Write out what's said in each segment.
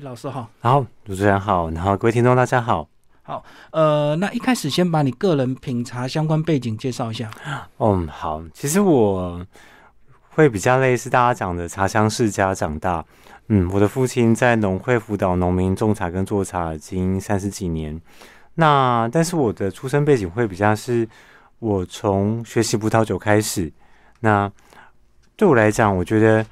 老师好，然后主持人好，然后各位听众大家好。好，那一开始先把你个人品茶相关背景介绍一下。嗯，好，其实我会比较类似大家讲的茶乡世家长大。嗯，我的父亲在农会辅导农民种茶跟做茶已经30几年。那但是我的出生背景会比较是，我从学习葡萄酒开始。那对我来讲，我觉得，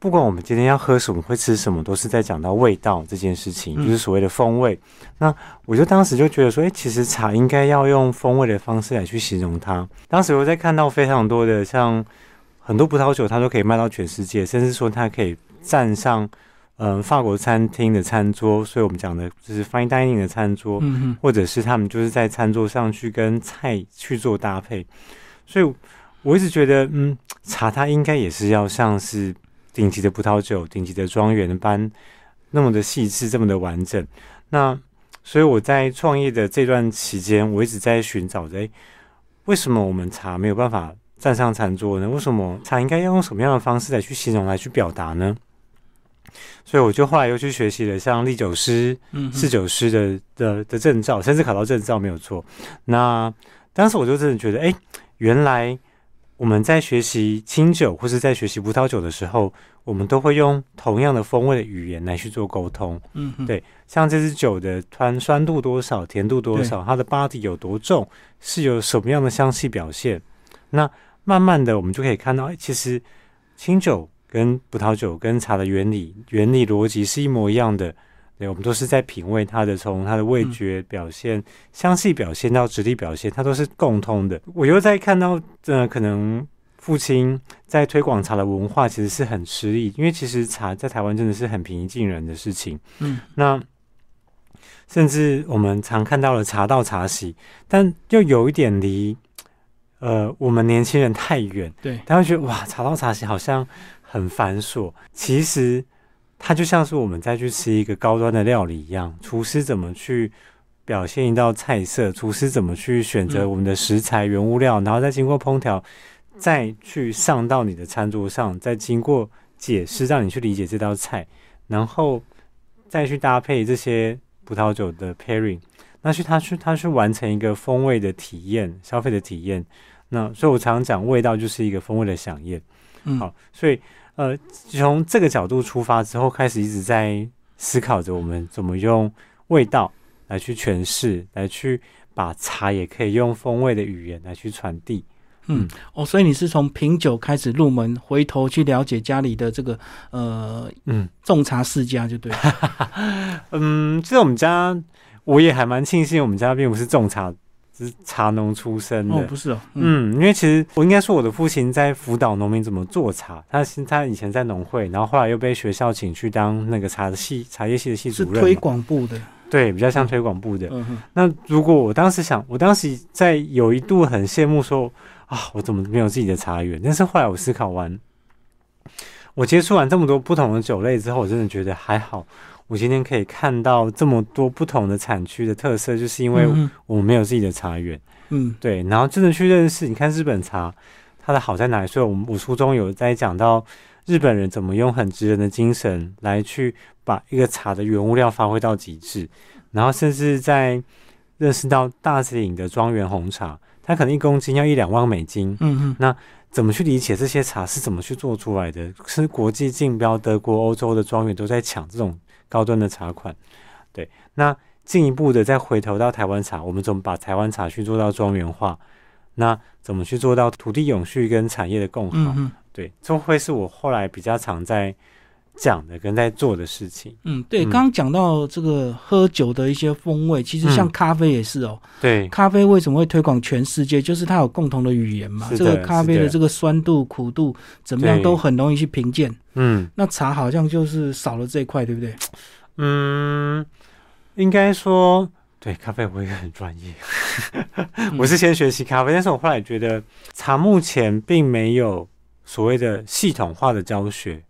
不管我们今天要喝什么、会吃什么，都是在讲到味道这件事情，就是所谓的风味。那我就当时就觉得说，其实茶应该要用风味的方式来去形容它。当时我在看到非常多的，像很多葡萄酒，它都可以卖到全世界，甚至说它可以站上法国餐厅的餐桌，所以我们讲的就是 fine dining 的餐桌，或者是他们就是在餐桌上去跟菜去做搭配。所以我一直觉得，茶它应该也是要像是顶级的葡萄酒、顶级的庄园般那么的细致，这么的完整。那所以我在创业的这段期间，我一直在寻找着，为什么我们茶没有办法站上餐桌呢？为什么茶应该要用什么样的方式来去形容、来去表达呢？所以我就后来又去学习了像唎酒师、侍酒师的证照，甚至考到证照没有错。那当时我就真的觉得，原来我们在学习清酒或是在学习葡萄酒的时候，我们都会用同样的风味的语言来去做沟通。对，像这支酒的酸度多少、甜度多少，它的 body 有多重，是有什么样的香气表现。那慢慢的，我们就可以看到，其实清酒跟葡萄酒跟茶的原理逻辑是一模一样的。对，我们都是在品味它的，从它的味觉表现、香气表现到质地表现，它都是共通的。我又在看到，可能父亲在推广茶的文化其实是很吃力，因为其实茶在台湾真的是很平易近人的事情。那甚至我们常看到了茶道、茶席，但又有一点离我们年轻人太远。对，他会觉得哇，茶道、茶席好像很繁琐，其实它就像是我们再去吃一个高端的料理一样，厨师怎么去表现一道菜色，厨师怎么去选择我们的食材、原物料，然后再经过烹调，再去上到你的餐桌上，再经过解释让你去理解这道菜，然后再去搭配这些葡萄酒的 pairing， 那它去完成一个风味的体验、消费的体验。那所以我常讲，味道就是一个风味的飨宴。好，所以从这个角度出发之后，开始一直在思考着我们怎么用味道来去诠释，来去把茶也可以用风味的语言来去传递。所以你是从品酒开始入门，回头去了解家里的这个种茶世家就对了。其实我们家我也还蛮庆幸，我们家并不是种茶。是茶农出身的，不是哦。因为其实我应该说，我的父亲在辅导农民怎么做茶。他以前在农会，然后后来又被学校请去当那个茶叶系的系主任，是推广部的。对，比较像推广部的。那如果我当时在有一度很羡慕说啊，我怎么没有自己的茶园？但是后来我思考完，我接触完这么多不同的酒类之后，我真的觉得还好。我今天可以看到这么多不同的产区的特色，就是因为我没有自己的茶园。对，然后真的去认识，你看日本茶它的好在哪里？所以我书中有在讲到日本人怎么用很职人的精神来去把一个茶的原物料发挥到极致，然后甚至在认识到大井的庄园红茶，它可能1公斤要1-2万美金。那怎么去理解这些茶是怎么去做出来的？是国际竞标，德国、欧洲的庄园都在抢这种高端的茶款。对，那进一步的再回头到台湾茶，我们怎么把台湾茶去做到庄园化？那怎么去做到土地永续跟产业的共好？对，这会是我后来比较常在讲的跟在做的事情。对，刚刚讲到这个喝酒的一些风味，其实像咖啡也是哦。对，咖啡为什么会推广全世界？就是它有共同的语言嘛。这个咖啡的这个酸度、苦度怎么样都很容易去评鉴。那茶好像就是少了这一块，对不对？应该说，对，咖啡我也很专业。我是先学习咖啡，但是我后来觉得茶目前并没有所谓的系统化的教学。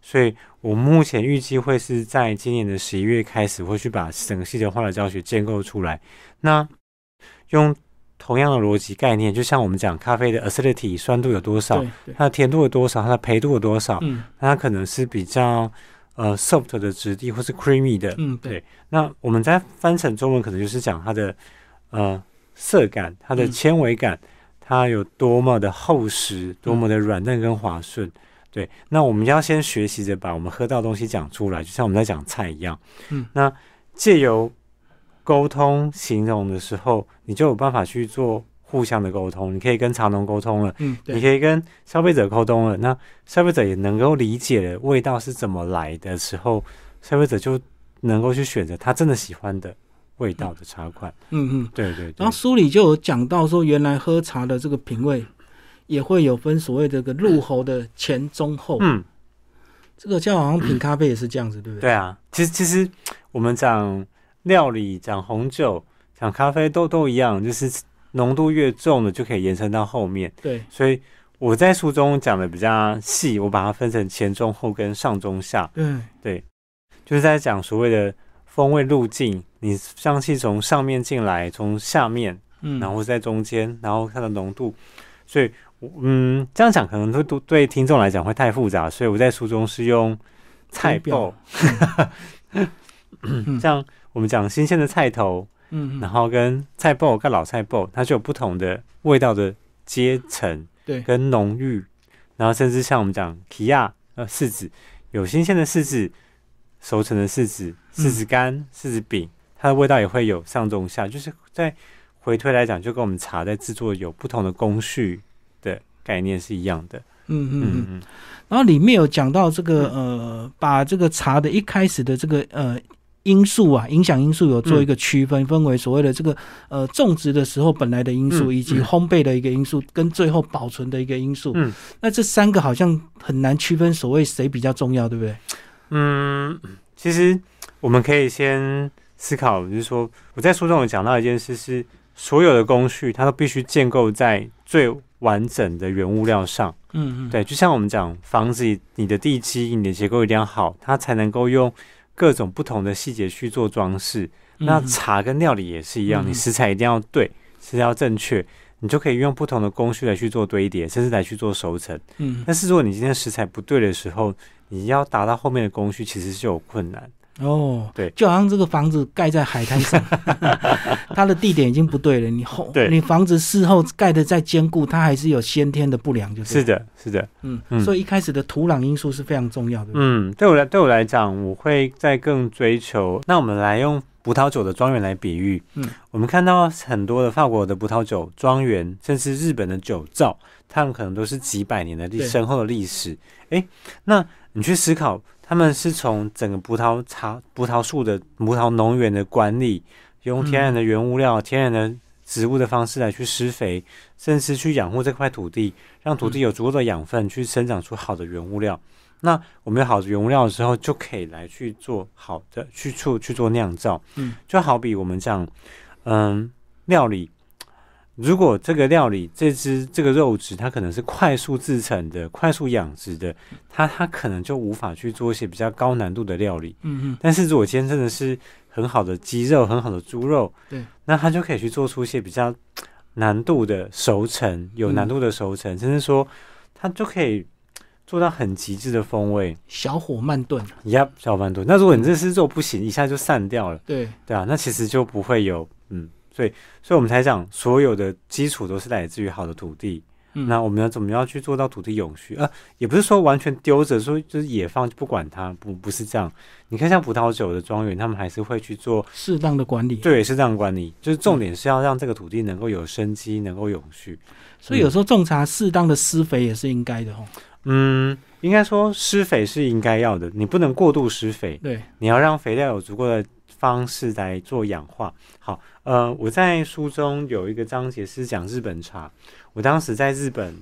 所以我目前预计会是在今年的11月开始，会去把整个系统化的教学建构出来。那用同样的逻辑概念，就像我们讲咖啡的 acidity 酸度有多少，它的甜度有多少，它的焙度有多少，它可能是比较 soft 的质地或是 creamy 的，嗯， 对。那我们再翻成中文，可能就是讲它的色感，它的纤维感，它有多么的厚实，多么的软嫩跟滑顺。对，那我们要先学习着把我们喝到的东西讲出来，就像我们在讲菜一样。嗯，那借由沟通形容的时候，你就有办法去做互相的沟通。你可以跟茶农沟通了，嗯，你可以跟消费者沟通了。那消费者也能够理解了味道是怎么来的时候，消费者就能够去选择他真的喜欢的味道的茶款。嗯嗯，对对对。然后书里就有讲到说，原来喝茶的这个品味，也会有分所谓的个入喉的前中后，嗯，这个叫好像品咖啡也是这样子，对不对？对啊，其实我们讲料理、讲红酒、讲咖啡都一样，就是浓度越重的就可以延伸到后面。对，所以我在书中讲的比较细，我把它分成前中后跟上中下。嗯，对，就是在讲所谓的风味路径，你香气从上面进来，从下面，嗯，然后在中间，然后它的浓度，所以。嗯，这样讲可能对听众来讲会太复杂，所以我在书中是用菜脯，像我们讲新鲜的菜头，嗯，然后跟菜脯跟老菜脯，它就有不同的味道的阶层，对，跟浓郁，然后甚至像我们讲奇亚柿子，有新鲜的柿子、熟成的柿子、柿子干、柿子饼，它的味道也会有上中下，就是在回推来讲，就跟我们茶在制作有不同的工序。概念是一样的，嗯嗯嗯，然后里面有讲到这个把这个茶的一开始的这个因素啊，影响因素有做一个区分，分为所谓的这个种植的时候本来的因素，以及烘焙的一个因素，跟最后保存的一个因素。嗯，那这三个好像很难区分，所谓谁比较重要，对不对？嗯，其实我们可以先思考，就是说我在书中有讲到一件事是，所有的工序它都必须建构在最完整的原物料上，嗯，对，就像我们讲房子，你的地基、你的结构一定要好，它才能够用各种不同的细节去做装饰。那茶跟料理也是一样，你食材一定要对，食材要正确，你就可以用不同的工序来去做堆叠，甚至来去做熟成。嗯，但是如果你今天食材不对的时候，你要达到后面的工序其实是有困难。哦，对，就好像这个房子盖在海滩上，它的地点已经不对了。你房子事后盖的再坚固，它还是有先天的不良，就是的，是的，嗯，所以一开始的土壤因素是非常重要的。嗯，对我来讲，我会再更追求。那我们来用葡萄酒的庄园来比喻，嗯，我们看到很多的法国的葡萄酒庄园，甚至日本的酒造，他们可能都是几百年的深厚的历史。哎，那你去思考。他们是从整个葡萄树的葡萄农园的管理，用天然的原物料、天然的植物的方式来去施肥，甚至去养护这块土地，让土地有足够的养分去生长出好的原物料。那我们有好的原物料的时候，就可以来去做好的去做酿造。嗯，就好比我们讲，料理，如果这个料理这个肉质，它可能是快速制成的、快速养殖的，它可能就无法去做一些比较高难度的料理。嗯嗯。但是如果今天真的是很好的鸡肉、很好的猪肉，对，那它就可以去做出一些比较难度的熟成，有难度的熟成，甚至说它就可以做到很极致的风味，小火慢炖。呀，小火慢炖。那如果你这是肉不行，一下就散掉了。对，对啊，那其实就不会有所以我们才讲，所有的基础都是来自于好的土地。嗯，那我们要怎么样去做到土地永续？也不是说完全丢着，说就是野放就不管它，不是这样。你看，像葡萄酒的庄园，他们还是会去做适当的管理。对，适当的管理，就是重点是要让这个土地能够有生机，能够永续。所以有时候种茶适当的施肥也是应该的哦。嗯，应该说施肥是应该要的，你不能过度施肥。对，你要让肥料有足够的方式来做氧化。好，我在书中有一个章节是讲日本茶，我当时在日本，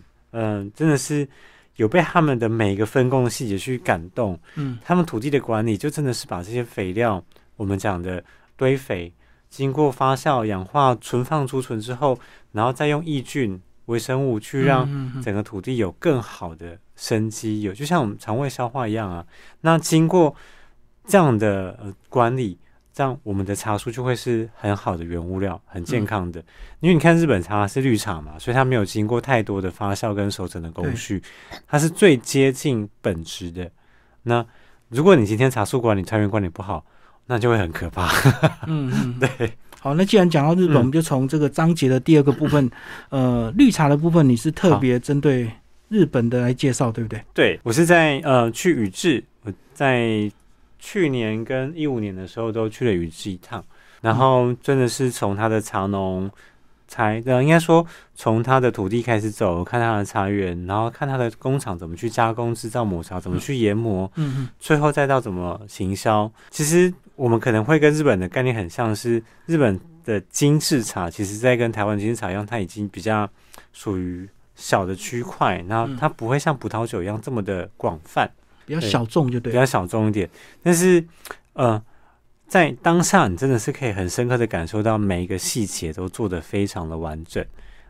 真的是有被他们的每一个分工的细节去感动。嗯，他们土地的管理就真的是把这些肥料，我们讲的堆肥，经过发酵、氧化、存放、储存之后，然后再用抑菌、微生物去让整个土地有更好的生机，就像我们肠胃消化一样啊。那经过这样的管理。这样我们的茶树就会是很好的原物料，很健康的。因为你看日本茶是绿茶嘛，所以它没有经过太多的发酵跟熟成的工序，它是最接近本质的。那如果你今天茶树管理、菜园管理不好，那就会很可怕。嗯，对。好，那既然讲到日本，我们就从这个章节的第二个部分，绿茶的部分，你是特别针对日本的来介绍，对不对？对，我是在去宇治，我在去年跟2015年的时候都去了宇治一趟，然后真的是从他的茶农。应该说从他的土地开始走，看他的茶园，然后看他的工厂怎么去加工制造抹茶，怎么去研磨，最后再到怎么行销。其实我们可能会跟日本的概念很像，是日本的精致茶，其实在跟台湾精致茶一样，它已经比较属于小的区块，然后它不会像葡萄酒一样这么的广泛，比较小众就对，比较小众一点。但是在当下，你真的是可以很深刻的感受到每一个细节都做得非常的完整。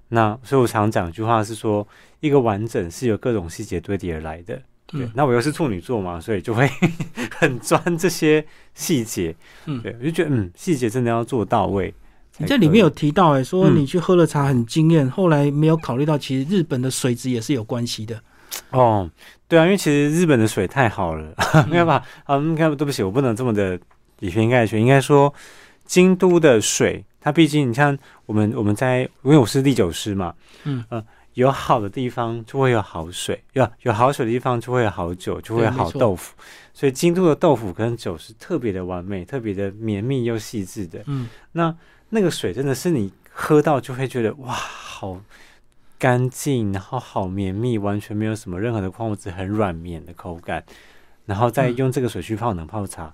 那所以我常讲一句话是说，一个完整是由各种细节堆叠而来的。对，那我又是处女座嘛，所以就会很钻这些细节。对，我就觉得细节真的要做到位。你在里面有提到说你去喝了茶很惊艳，后来没有考虑到其实日本的水质也是有关系的。哦，对啊，因为其实日本的水太好了，没有吧？对不起，我不能这么的。以偏概全，应该说，京都的水，它毕竟你看，我们在，因为我是历酒师嘛，有好的地方就会有好水，有好水的地方就会有好酒，就会有好豆腐，所以京都的豆腐跟酒是特别的完美，特别的绵密又细致的。那个水真的是你喝到就会觉得哇，好干净，然后好绵密，完全没有什么任何的矿物质，很软绵的口感，然后再用这个水去泡冷泡茶。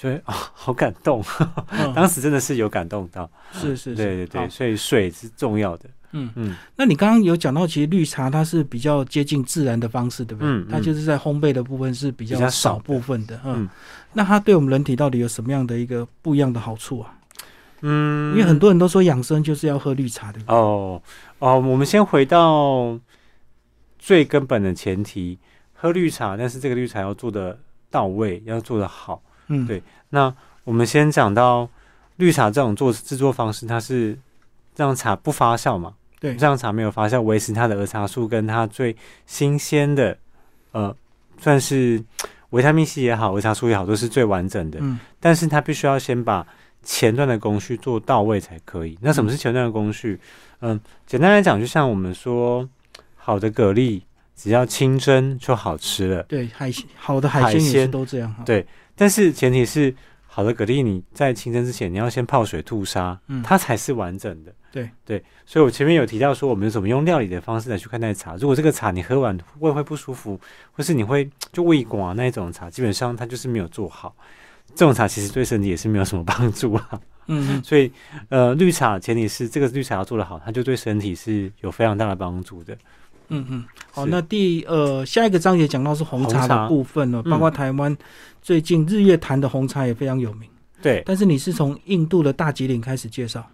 就会好感动，当时真的是有感动到，是，对对对，所以水是重要的。那你刚刚有讲到，其实绿茶它是比较接近自然的方式，对不对？它就是在烘焙的部分是比较少部分的。那它对我们人体到底有什么样的一个不一样的好处啊？因为很多人都说养生就是要喝绿茶，对不对？我们先回到最根本的前提，喝绿茶，但是这个绿茶要做的到位，要做的好。对，那我们先讲到绿茶这种制作方式，它是让茶不发酵嘛？对，让茶没有发酵，维持它的儿茶素跟它最新鲜的，算是维他命 C 也好，儿茶素也好，都是最完整的。但是它必须要先把前段的工序做到位才可以。那什么是前段的工序？简单来讲，就像我们说，好的蛤蜊只要清蒸就好吃了。对，好的海鲜也是都这样。对。但是前提是，好的蛤蜊你在清蒸之前，你要先泡水吐沙，它才是完整的。对，所以我前面有提到说，我们怎么用料理的方式来去看待茶。如果这个茶你喝完胃会不舒服，或是你会就胃寡那一种茶，基本上它就是没有做好。这种茶其实对身体也是没有什么帮助啊。所以绿茶前提是这个绿茶要做得好，它就对身体是有非常大的帮助的。好，那下一个章节讲到是红茶的部分了，包括台湾最近日月潭的红茶也非常有名。对，但是你是从印度的大吉岭开始介绍。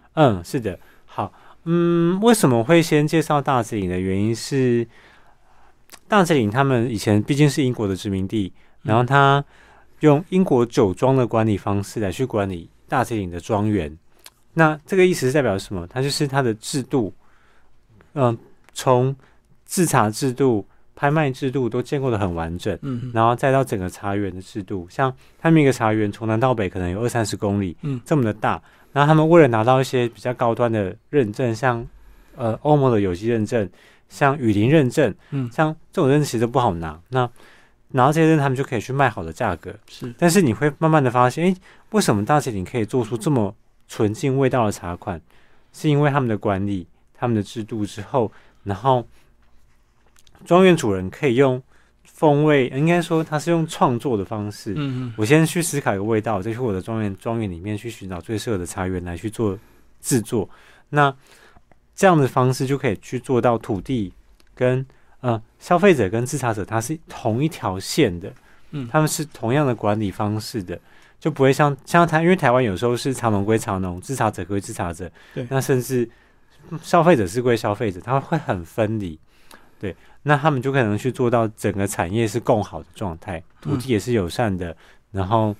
是的。好，为什么会先介绍大吉岭的原因是，大吉岭他们以前毕竟是英国的殖民地，然后他用英国酒庄的管理方式来去管理大吉岭的庄园。那这个意思是代表什么？它就是它的制度，从制茶制度、拍卖制度都建构的很完整，然后再到整个茶园的制度，像他们一个茶园从南到北可能有20-30公里，这么的大。然后他们为了拿到一些比较高端的认证，像欧盟的有机认证，像雨林认证，像这种认证其实都不好拿。那拿到这些认证，他们就可以去卖好的价格。是，但是你会慢慢的发现，为什么大吉岭可以做出这么纯净味道的茶款？是因为他们的管理、他们的制度之后，然后。庄园主人可以用风味，应该说他是用创作的方式。我先去思考一个味道，再去我的庄园里面去寻找最适合的茶园来去做制作。那这样的方式就可以去做到土地跟消费者跟制茶者他是同一条线的，他们是同样的管理方式的，就不会像因为台湾有时候是茶农归茶农，制茶者归制茶者，那甚至消费者是归消费者，他会很分离。对，那他们就可能去做到整个产业是共好的状态，土地也是友善的，然后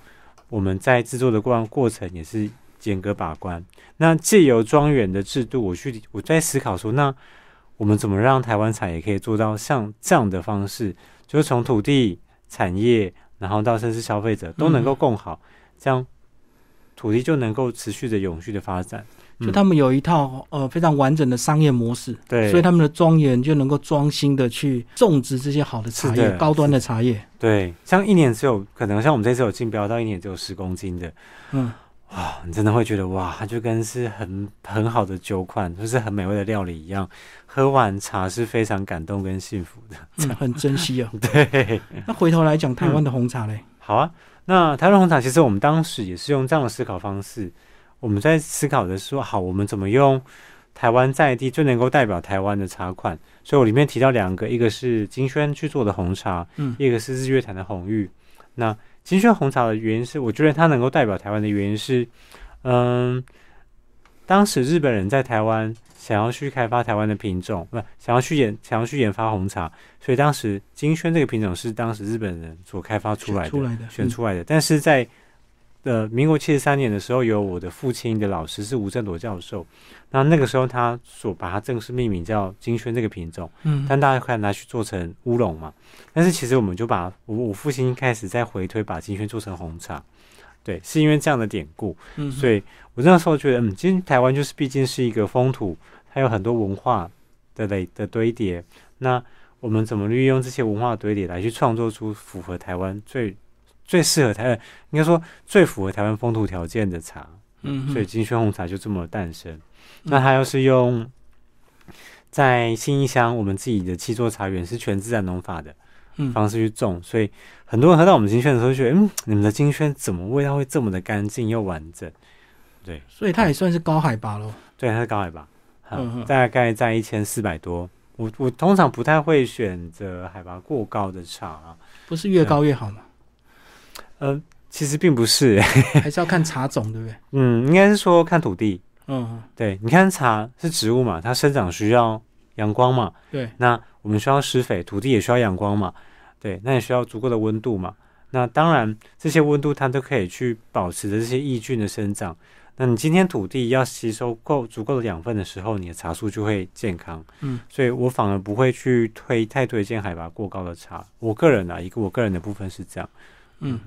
我们在制作的过程也是严格把关。那借由庄园的制度，我在思考说，那我们怎么让台湾茶也可以做到像这样的方式，就是从土地、产业，然后到甚至消费者都能够共好，这样土地就能够持续的永续的发展。就他们有一套非常完整的商业模式，对，所以他们的庄园就能够专心的去种植这些好的茶叶，高端的茶叶。对，像一年只有可能像我们这次有竞标到一年只有10公斤的，嗯，哇，你真的会觉得哇，它就跟是很好的酒款，就是很美味的料理一样。喝完茶是非常感动跟幸福的，很珍惜啊。对，那回头来讲台湾的红茶嘞，好啊，那台湾红茶其实我们当时也是用这样的思考方式。我们在思考的是说，好，我们怎么用台湾在地最能够代表台湾的茶款？所以我里面提到2个，一个是金萱去做的红茶，一个是日月潭的红玉。那金萱红茶的原因是，我觉得它能够代表台湾的原因是，当时日本人在台湾想要去开发台湾的品种，想要去研发红茶，所以当时金萱这个品种是当时日本人所开发出来的，选出来的。但是在民国73年的时候，有我的父亲的老师是吴振铎教授，那个时候他所把它正式命名叫金萱这个品种，但大家可以拿去做成乌龙嘛。但是其实我们就把我父亲开始在回推，把金萱做成红茶，对，是因为这样的典故，所以我那时候觉得，今天台湾就是毕竟是一个风土，它有很多文化的堆叠，那我们怎么利用这些文化的堆叠来去创作出符合台湾最适合台湾，应该说最符合台湾风土条件的茶，所以金萱红茶就这么诞生。那它又是用在信义乡我们自己的契作茶园是全自然农法的方式去种，所以很多人喝到我们金萱的时候就觉得，你们的金萱怎么味道会这么的干净又完整？对，所以它也算是高海拔咯。对，它是高海拔，大概在1400多。我通常不太会选择海拔过高的茶啊，不是越高越好吗？其实并不是，还是要看茶种，对不对？应该是说看土地。对，你看茶是植物嘛，它生长需要阳光嘛，对，那我们需要施肥，土地也需要阳光嘛，对，那也需要足够的温度嘛。那当然这些温度它都可以去保持着这些抑菌的生长。那你今天土地要吸收足够的养分的时候，你的茶树就会健康。所以我反而不会去太推荐海拔过高的茶。我个人啊，一个我个人的部分是这样。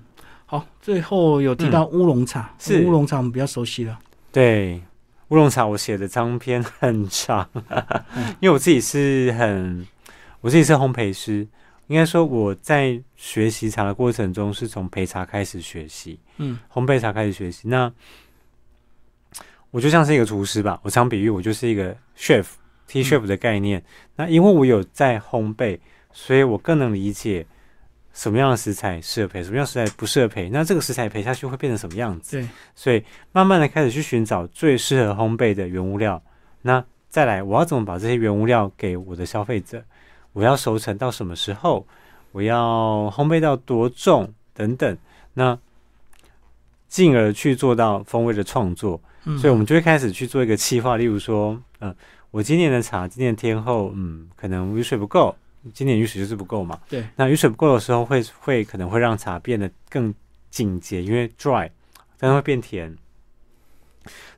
好，最后有提到乌龙茶，是乌龙茶我们比较熟悉了。对，乌龙茶我写的章篇很长，因为我自己是烘焙师，应该说我在学习茶的过程中是从焙茶开始学习，烘焙茶开始学习。那我就像是一个厨师吧，我常比喻我就是一个 chef，T chef 的概念。那因为我有在烘焙，所以我更能理解什么样的食材适合焙，什么样的食材不适合焙，那这个食材焙下去会变成什么样子？对，所以慢慢的开始去寻找最适合烘焙的原物料。那再来，我要怎么把这些原物料给我的消费者？我要熟成到什么时候？我要烘焙到多重等等？那进而去做到风味的创作。所以我们就会开始去做一个企划，例如说，我今年的茶，今年天后，可能雨水不够。今年雨水就是不够嘛，对，那雨水不够的时候会可能会让茶变得更紧结，因为 dry， 但会变甜。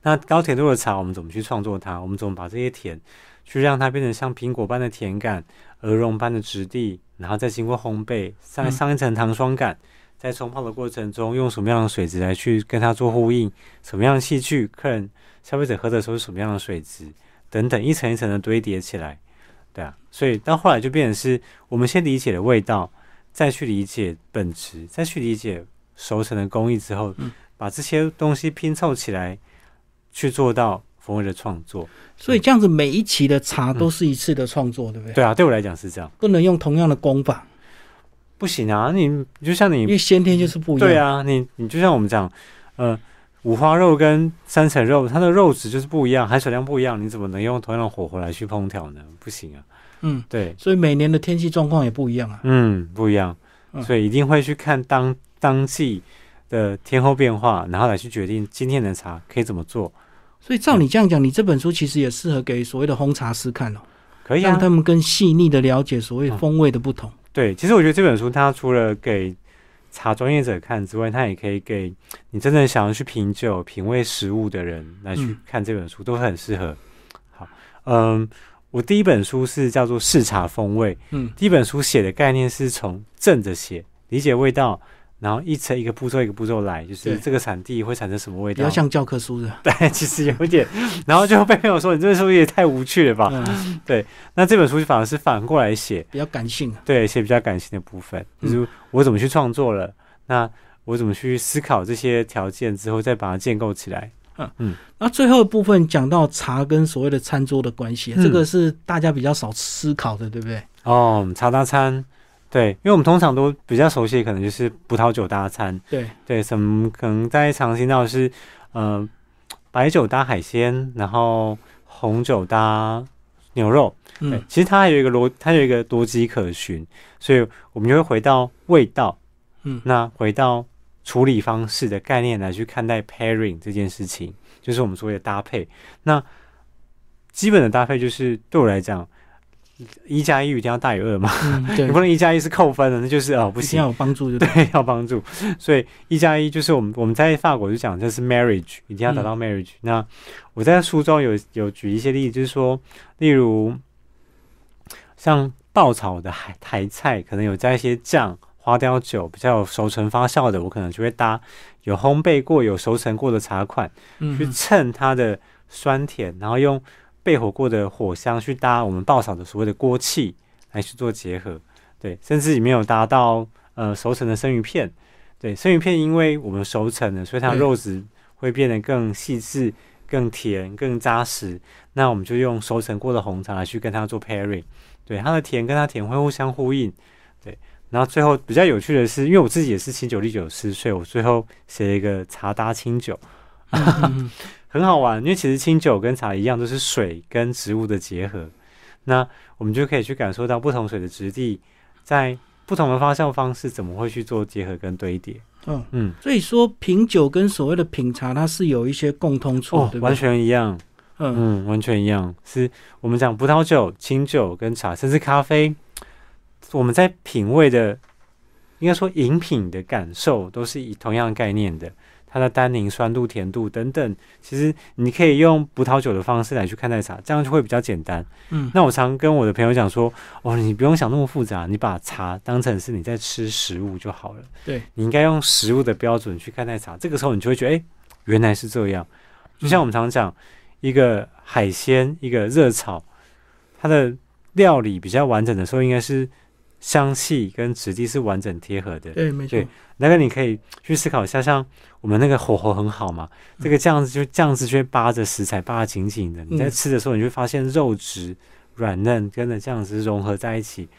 那高甜度的茶我们怎么去创作它？我们怎么把这些甜去让它变成像苹果般的甜感、鹅绒般的质地，然后再经过烘焙上一层糖霜感，在冲泡的过程中用什么样的水质来去跟它做呼应，什么样的器具，客人消费者喝的时候是什么样的水质等等，一层一层的堆叠起来。对啊，所以到后来就变成是我们先理解了味道，再去理解本质，再去理解熟成的工艺之后，把这些东西拼凑起来，去做到风味的创作。所以这样子，每一期的茶都是一次的创作，对不对？对啊，对我来讲是这样，不能用同样的工法，不行啊！你就像因为先天就是不一样。对啊，你就像我们讲，五花肉跟三层肉，它的肉质就是不一样，含水量不一样，你怎么能用同样的火候来去烹调呢？不行啊。对，所以每年的天气状况也不一样啊。不一样，所以一定会去看当季的天候变化，然后来去决定今天的茶可以怎么做。所以照你这样讲，你这本书其实也适合给所谓的烘茶师看哦，可以啊，让他们更细腻的了解所谓风味的不同。对，其实我觉得这本书它除了给茶专业者看之外，它也可以给你真正想要去品酒、品味食物的人来去看这本书，都很适合。好，我第一本书是叫做《嗜茶风味》，第一本书写的概念是从正着写，理解味道，然后一层一个步骤一个步骤来，就是这个产地会产生什么味道，比较像教科书的。对，其实有点。然后就被朋友说：“你这本书也太无趣了吧？”嗯、对。那这本书反而是反过来写，比较感性。对，写比较感性的部分，就是我怎么去创作了，那我怎么去思考这些条件之后，再把它建构起来。嗯，那最后的部分讲到茶跟所谓的餐桌的关系，这个是大家比较少思考的，对不对？哦，茶搭餐。对，因为我们通常都比较熟悉，可能就是葡萄酒搭餐。对对，什么可能大家常听到的是，白酒搭海鲜，然后红酒搭牛肉。对，其实它还有一个逻辑可循，所以我们就会回到味道，那回到处理方式的概念来去看待 pairing 这件事情，就是我们所谓的搭配。那基本的搭配就是对我来讲。1+1一定要大于2嘛、你不能1+1是扣分的，那就是哦不行，要有帮助就对，要帮助。所以1+1就是我们在法国就讲这是 marriage， 一定要达到 marriage、那我在书中有举一些例子，就是说，例如像爆炒的台菜，可能有加一些酱、花雕酒，比较有熟成发酵的，我可能就会搭有烘焙过、有熟成过的茶款，去衬它的酸甜，然后用。焙火锅的火香去搭我们爆炒的所谓的锅气来去做结合，对，甚至里面有搭到熟成的生鱼片，对，生鱼片因为我们熟成了，所以它的肉质会变得更细致、更甜、更扎实。那我们就用熟成过的红茶来去跟它做 pairing， 对，它的甜跟它甜会互相呼应，对。然后最后比较有趣的是，因为我自己也是清酒历酒师，所以我最后写了一个茶搭清酒。很好玩，因为其实清酒跟茶一样都是水跟植物的结合，那我们就可以去感受到不同水的质地在不同的发酵方式怎么会去做结合跟堆叠。所以说品酒跟所谓的品茶它是有一些共通处，对不对？完全一样。完全一样，是我们讲葡萄酒、清酒跟茶甚至咖啡，我们在品味的，应该说饮品的感受都是以同样概念的，它的单宁、酸度、甜度等等，其实你可以用葡萄酒的方式来去看待茶，这样就会比较简单。那我常跟我的朋友讲说，你不用想那么复杂，你把茶当成是你在吃食物就好了。对，你应该用食物的标准去看待茶，这个时候你就会觉得，原来是这样。就像我们常讲，一个海鲜、一个热炒，它的料理比较完整的时候，应该是。香气跟质地是完整贴合的，对，没错。那个你可以去思考一下，像我们那个火候很好嘛，这个酱汁却扒着食材扒得紧紧的，你在吃的时候，你就发现肉质软嫩跟着酱汁融合在一起。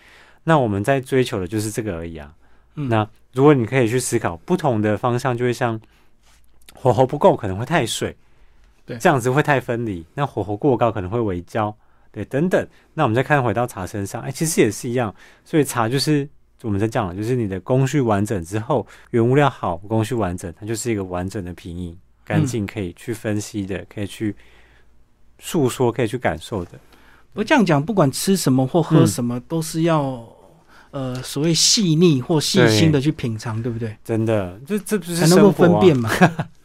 那我们在追求的就是这个而已啊。那如果你可以去思考不同的方向，就会像火候不够可能会太水，对，酱汁会太分离；那火候过高可能会微焦。对，等等，那我们再看回到茶身上，其实也是一样，所以茶就是我们在讲了，就是你的工序完整之后，原物料好，工序完整，它就是一个完整的品饮，干净可以去分析的，可以去诉说，可以去感受的。我这样讲，不管吃什么或喝什么，都是要所谓细腻或细心的去品尝， 对不对？真的，这不是生活、啊、才能够分辨嘛？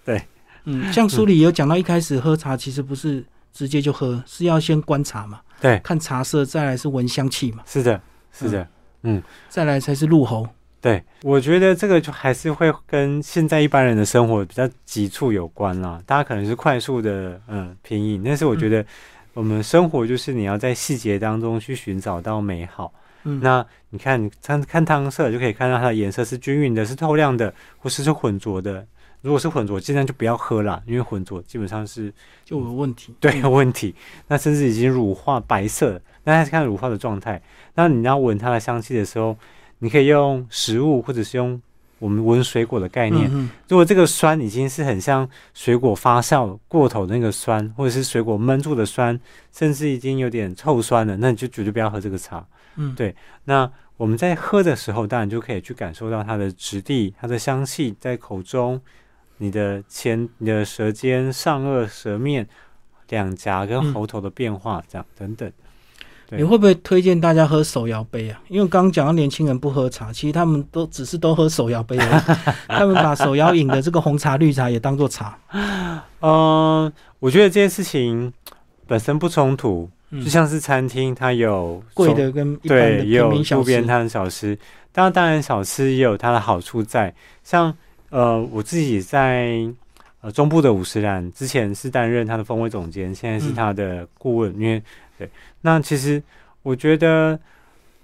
对，像书里有讲到，一开始喝茶其实不是。直接就喝，是要先观察嘛，对，看茶色，再来是闻香气嘛，是的，是的，再来才是入喉。对，我觉得这个就还是会跟现在一般人的生活比较急促有关啦，大家可能是快速的品饮，但是我觉得我们生活就是你要在细节当中去寻找到美好。那你看汤色就可以看到它的颜色是均匀的，是透亮的，或是浑浊的。如果是混浊，尽量就不要喝啦，因为混浊基本上是就有问题，对，有问题。那甚至已经乳化白色了，那还是看乳化的状态。那你要闻它的香气的时候，你可以用食物或者是用我们闻水果的概念。如果这个酸已经是很像水果发酵过头的那个酸，或者是水果焖住的酸，甚至已经有点臭酸了，那你就绝对不要喝这个茶。对，那我们在喝的时候，当然就可以去感受到它的质地、它的香气在口中。你的舌尖、上颚、舌面、两颊跟喉头的变化，这样等等。你会不会推荐大家喝手摇杯啊？因为刚刚讲到年轻人不喝茶，其实他们都只是都喝手摇杯而已，他们把手摇饮的这个红茶、绿茶也当做茶。我觉得这件事情本身不冲突，就像是餐厅它有贵的跟一般的平民小吃，对，也有路边摊小吃。当然小吃也有它的好处在，像我自己在中部的五十岚之前是担任它的风味总监，现在是它的顾问，因为对，那其实我觉得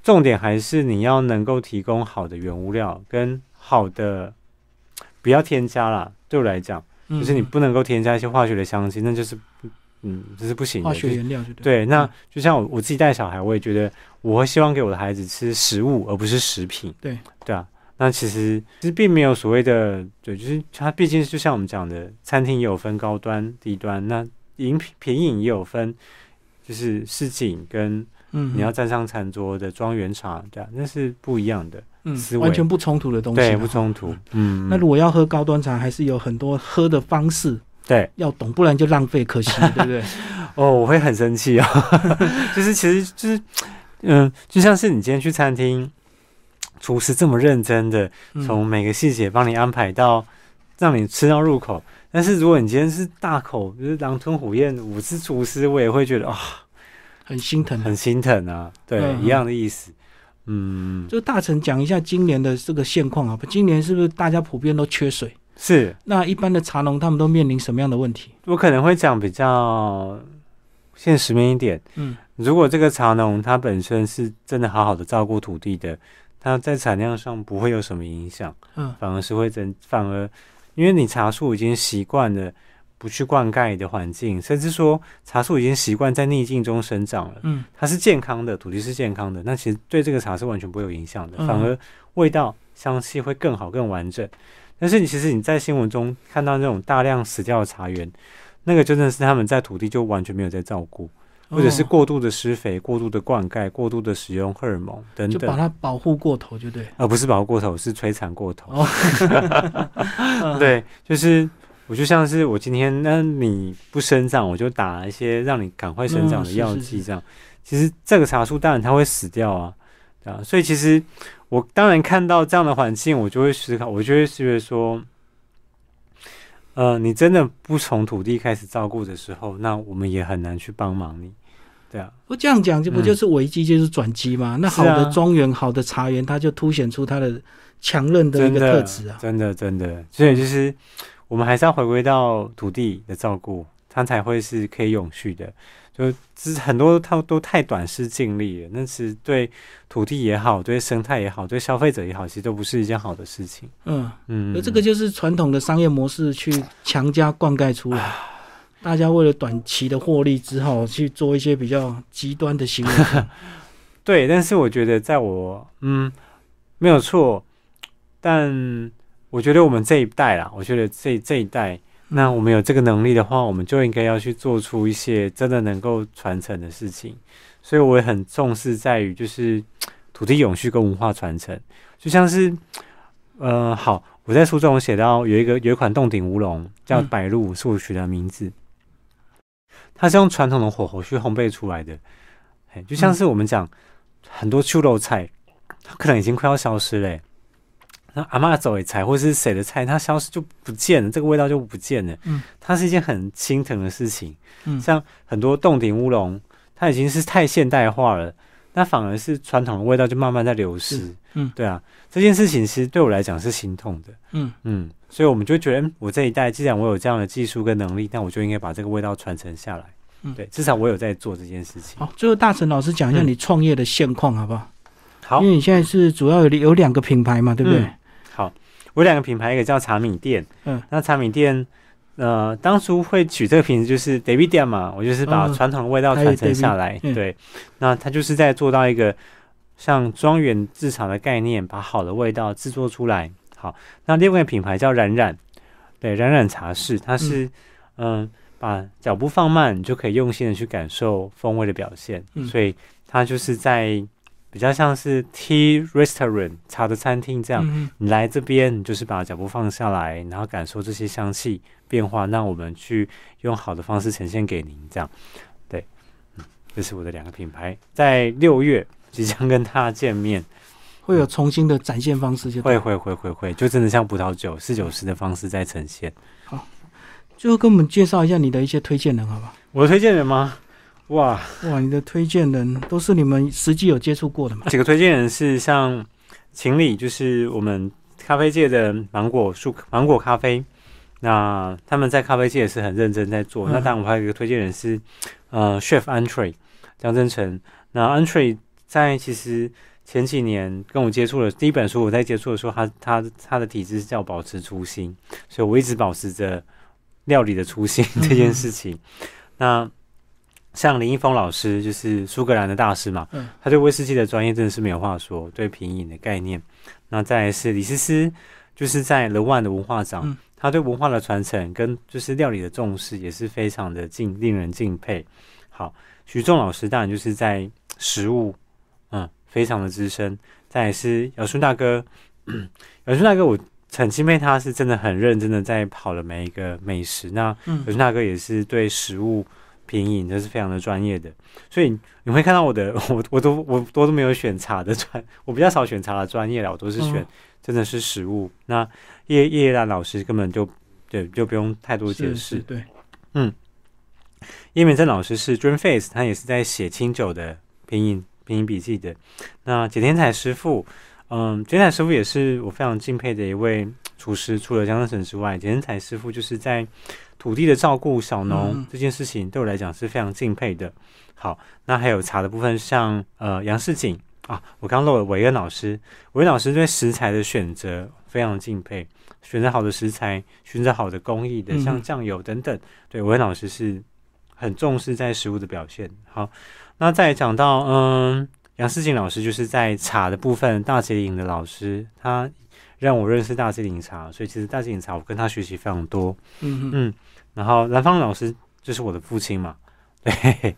重点还是你要能够提供好的原物料跟好的，不要添加啦，对我来讲，就是你不能够添加一些化学的香精，那就是这是不行的。化学原料就对。那就像我自己带小孩，我也觉得我会希望给我的孩子吃食物，而不是食品。对对啊，那其实并没有所谓的对，就是它毕竟就像我们讲的，餐厅也有分高端、低端，那饮品品饮也有分，就是市井跟。你要站上餐桌的庄园茶，对啊，那是不一样的思维，完全不冲突的东西，对，不冲突。那如果要喝高端茶，还是有很多喝的方式，对，要懂，不然就浪费，可惜，对不对？哦，我会很生气哦，就是其实就是，就像是你今天去餐厅，厨师这么认真的从每个细节帮你安排到让你吃到入口，但是如果你今天是大口就是狼吞虎咽，我是厨师，我也会觉得啊。很心疼，很心疼啊！对，一样的意思。就大成讲一下今年的这个现况啊，今年是不是大家普遍都缺水？是。那一般的茶农他们都面临什么样的问题？我可能会讲比较现实面一点。如果这个茶农他本身是真的好好的照顾土地的，他在产量上不会有什么影响。反而是会反而因为你茶树已经习惯了。不去灌溉的环境，甚至说茶树已经习惯在逆境中生长了。它是健康的，土地是健康的，那其实对这个茶是完全不会有影响的，反而味道、香气会更好、更完整。但是其实你在新闻中看到那种大量死掉的茶园，那个真的是他们在土地就完全没有在照顾，或者是过度的施肥、过度的灌溉、过度的使用荷尔蒙等等，就把它保护过头，就对。不是保护过头，是摧残过头。对，就是。我就像是我今天，那你不生长，我就打一些让你赶快生长的药剂，这样。其实这个茶树当然它会死掉啊，对啊。所以其实我当然看到这样的环境，我就会思考，我就会觉得说，你真的不从土地开始照顾的时候，那我们也很难去帮忙你，对啊。我这样讲，这不就是危机就是转机吗？那好的庄园、好的茶园，它就凸显出它的强韧的一个特质啊，真的。所以就是。我们还是要回归到土地的照顾，它才会是可以永续的。就是很多它都太短视近利了，那是对土地也好，对生态也好，对消费者也好，其实都不是一件好的事情。而这个就是传统的商业模式去强加灌溉出来，大家为了短期的获利，只好去做一些比较极端的行为。对，但是我觉得在我没有错，但。我觉得我们这一代啦，我觉得这一代，那我们有这个能力的话，我们就应该要去做出一些真的能够传承的事情。所以我也很重视在于就是土地永续跟文化传承，就像是好，我在书中写到有一款洞顶乌龙叫白鹿，是我取的名字，它是用传统的火候去烘焙出来的，就像是我们讲很多秋肉菜，它可能已经快要消失了。那阿嬷走的菜，或是谁的菜，它消失就不见了，这个味道就不见了。它是一件很心疼的事情。像很多洞顶乌龙，它已经是太现代化了，那反而是传统的味道就慢慢在流失。对啊，这件事情其实对我来讲是心痛的。所以我们就觉得，我这一代既然我有这样的技术跟能力，那我就应该把这个味道传承下来。对，至少我有在做这件事情。好，最后大成老师讲一下你创业的现况好不好？好，因为你现在是主要有两个品牌嘛，对不对？好，我有两个品牌，一个叫茶米店。那茶米店，当初会取这个名字就是 David 店嘛，我就是把传统的味道传承下来。对，那它就是在做到一个像庄园制茶的概念，把好的味道制作出来。好，那另外一个品牌叫冉冉，对，冉冉茶室，它是把脚步放慢，你就可以用心的去感受风味的表现。所以它就是在。比较像是 tea restaurant 茶的餐厅这样，你来这边你就是把脚步放下来，然后感受这些香气变化，让我们去用好的方式呈现给您这样。对，这是我的两个品牌，在6月即将跟大家见面，会有重新的展现方式就对了，会，就真的像葡萄酒490的方式在呈现。好，最后跟我们介绍一下你的一些推荐人好不好？我的推荐人吗？哇，你的推荐人都是你们实际有接触过的吗？几个推荐人是像情理就是我们咖啡界的芒果咖啡，那他们在咖啡界也是很认真在做。那当然我还有一个推荐人是Chef Antre 江真诚。那 Antre 在其实前几年跟我接触了第一本书，我在接触的时候，他的体制是叫保持初心，所以我一直保持着料理的初心这件事情。那像林一峰老师就是苏格兰的大师嘛，他对威士忌的专业真的是没有话说，对品饮的概念。那再来是李思思，就是在The One的文化长，他对文化的传承跟就是料理的重视也是非常的令人敬佩。好，徐仲老师当然就是在食物非常的资深。再来是姚顺大哥，姚顺大哥我很钦佩他，是真的很认真的在跑了每一个美食。那姚顺大哥也是对食物品饮这是非常的专业的，所以你会看到我都没有选茶的我比较少选茶的专业了，我都是选真的是食物。那叶兰老师根本就不用太多解释，对，叶明正老师是 Dreamface， 他也是在写清酒的品饮笔记的。那简天才师傅，简天才师傅也是我非常敬佩的一位厨师，除了江真诚之外，简天才师傅就是在土地的照顾小农这件事情对我来讲是非常敬佩的。好，那还有茶的部分，像杨世锦啊，我刚漏了韦恩老师。韦恩老师对食材的选择非常敬佩，选择好的食材，选择好的工艺的，像酱油等等，对，韦恩老师是很重视在食物的表现。好，那再讲到杨世锦老师就是在茶的部分，大吉岭的老师，他让我认识大吉岭茶，所以其实大吉岭茶我跟他学习非常多。然后蓝方老师就是我的父亲嘛，对，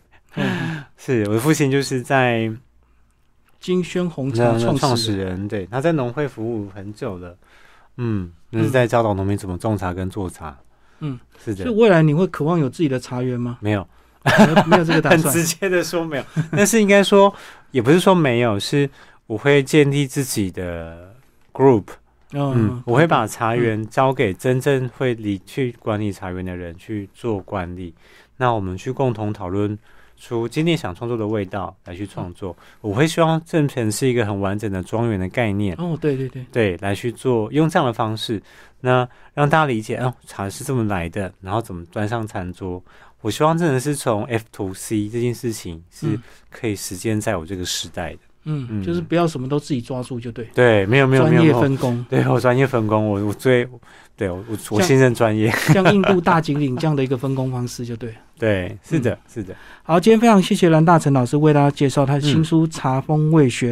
是我的父亲，就是在金萱红茶创始人，对，他在农会服务很久了，就是在教导农民怎么种茶跟做茶，是的。所以未来你会渴望有自己的茶园吗？没有，没有这个打算。很直接的说没有，但是应该说也不是说没有，是我会建立自己的 group。我会把茶园交给真正会去管理茶园的人去做管理，那我们去共同讨论出今天想创作的味道来去创作。我会希望正成是一个很完整的庄园的概念，对，来去做，用这样的方式，那让大家理解茶是这么来的，然后怎么端上餐桌。我希望真的是从 F to C 这件事情是可以实践在我这个时代的。就是不要什么都自己抓住就对。对，没有专业分工。对，我专业分工，我最对我信任专业。像印度大秦岭这样的一个分工方式就对。对，是的，是的。好，今天非常谢谢蓝大成老师为大家介绍他的新书《茶风味学》。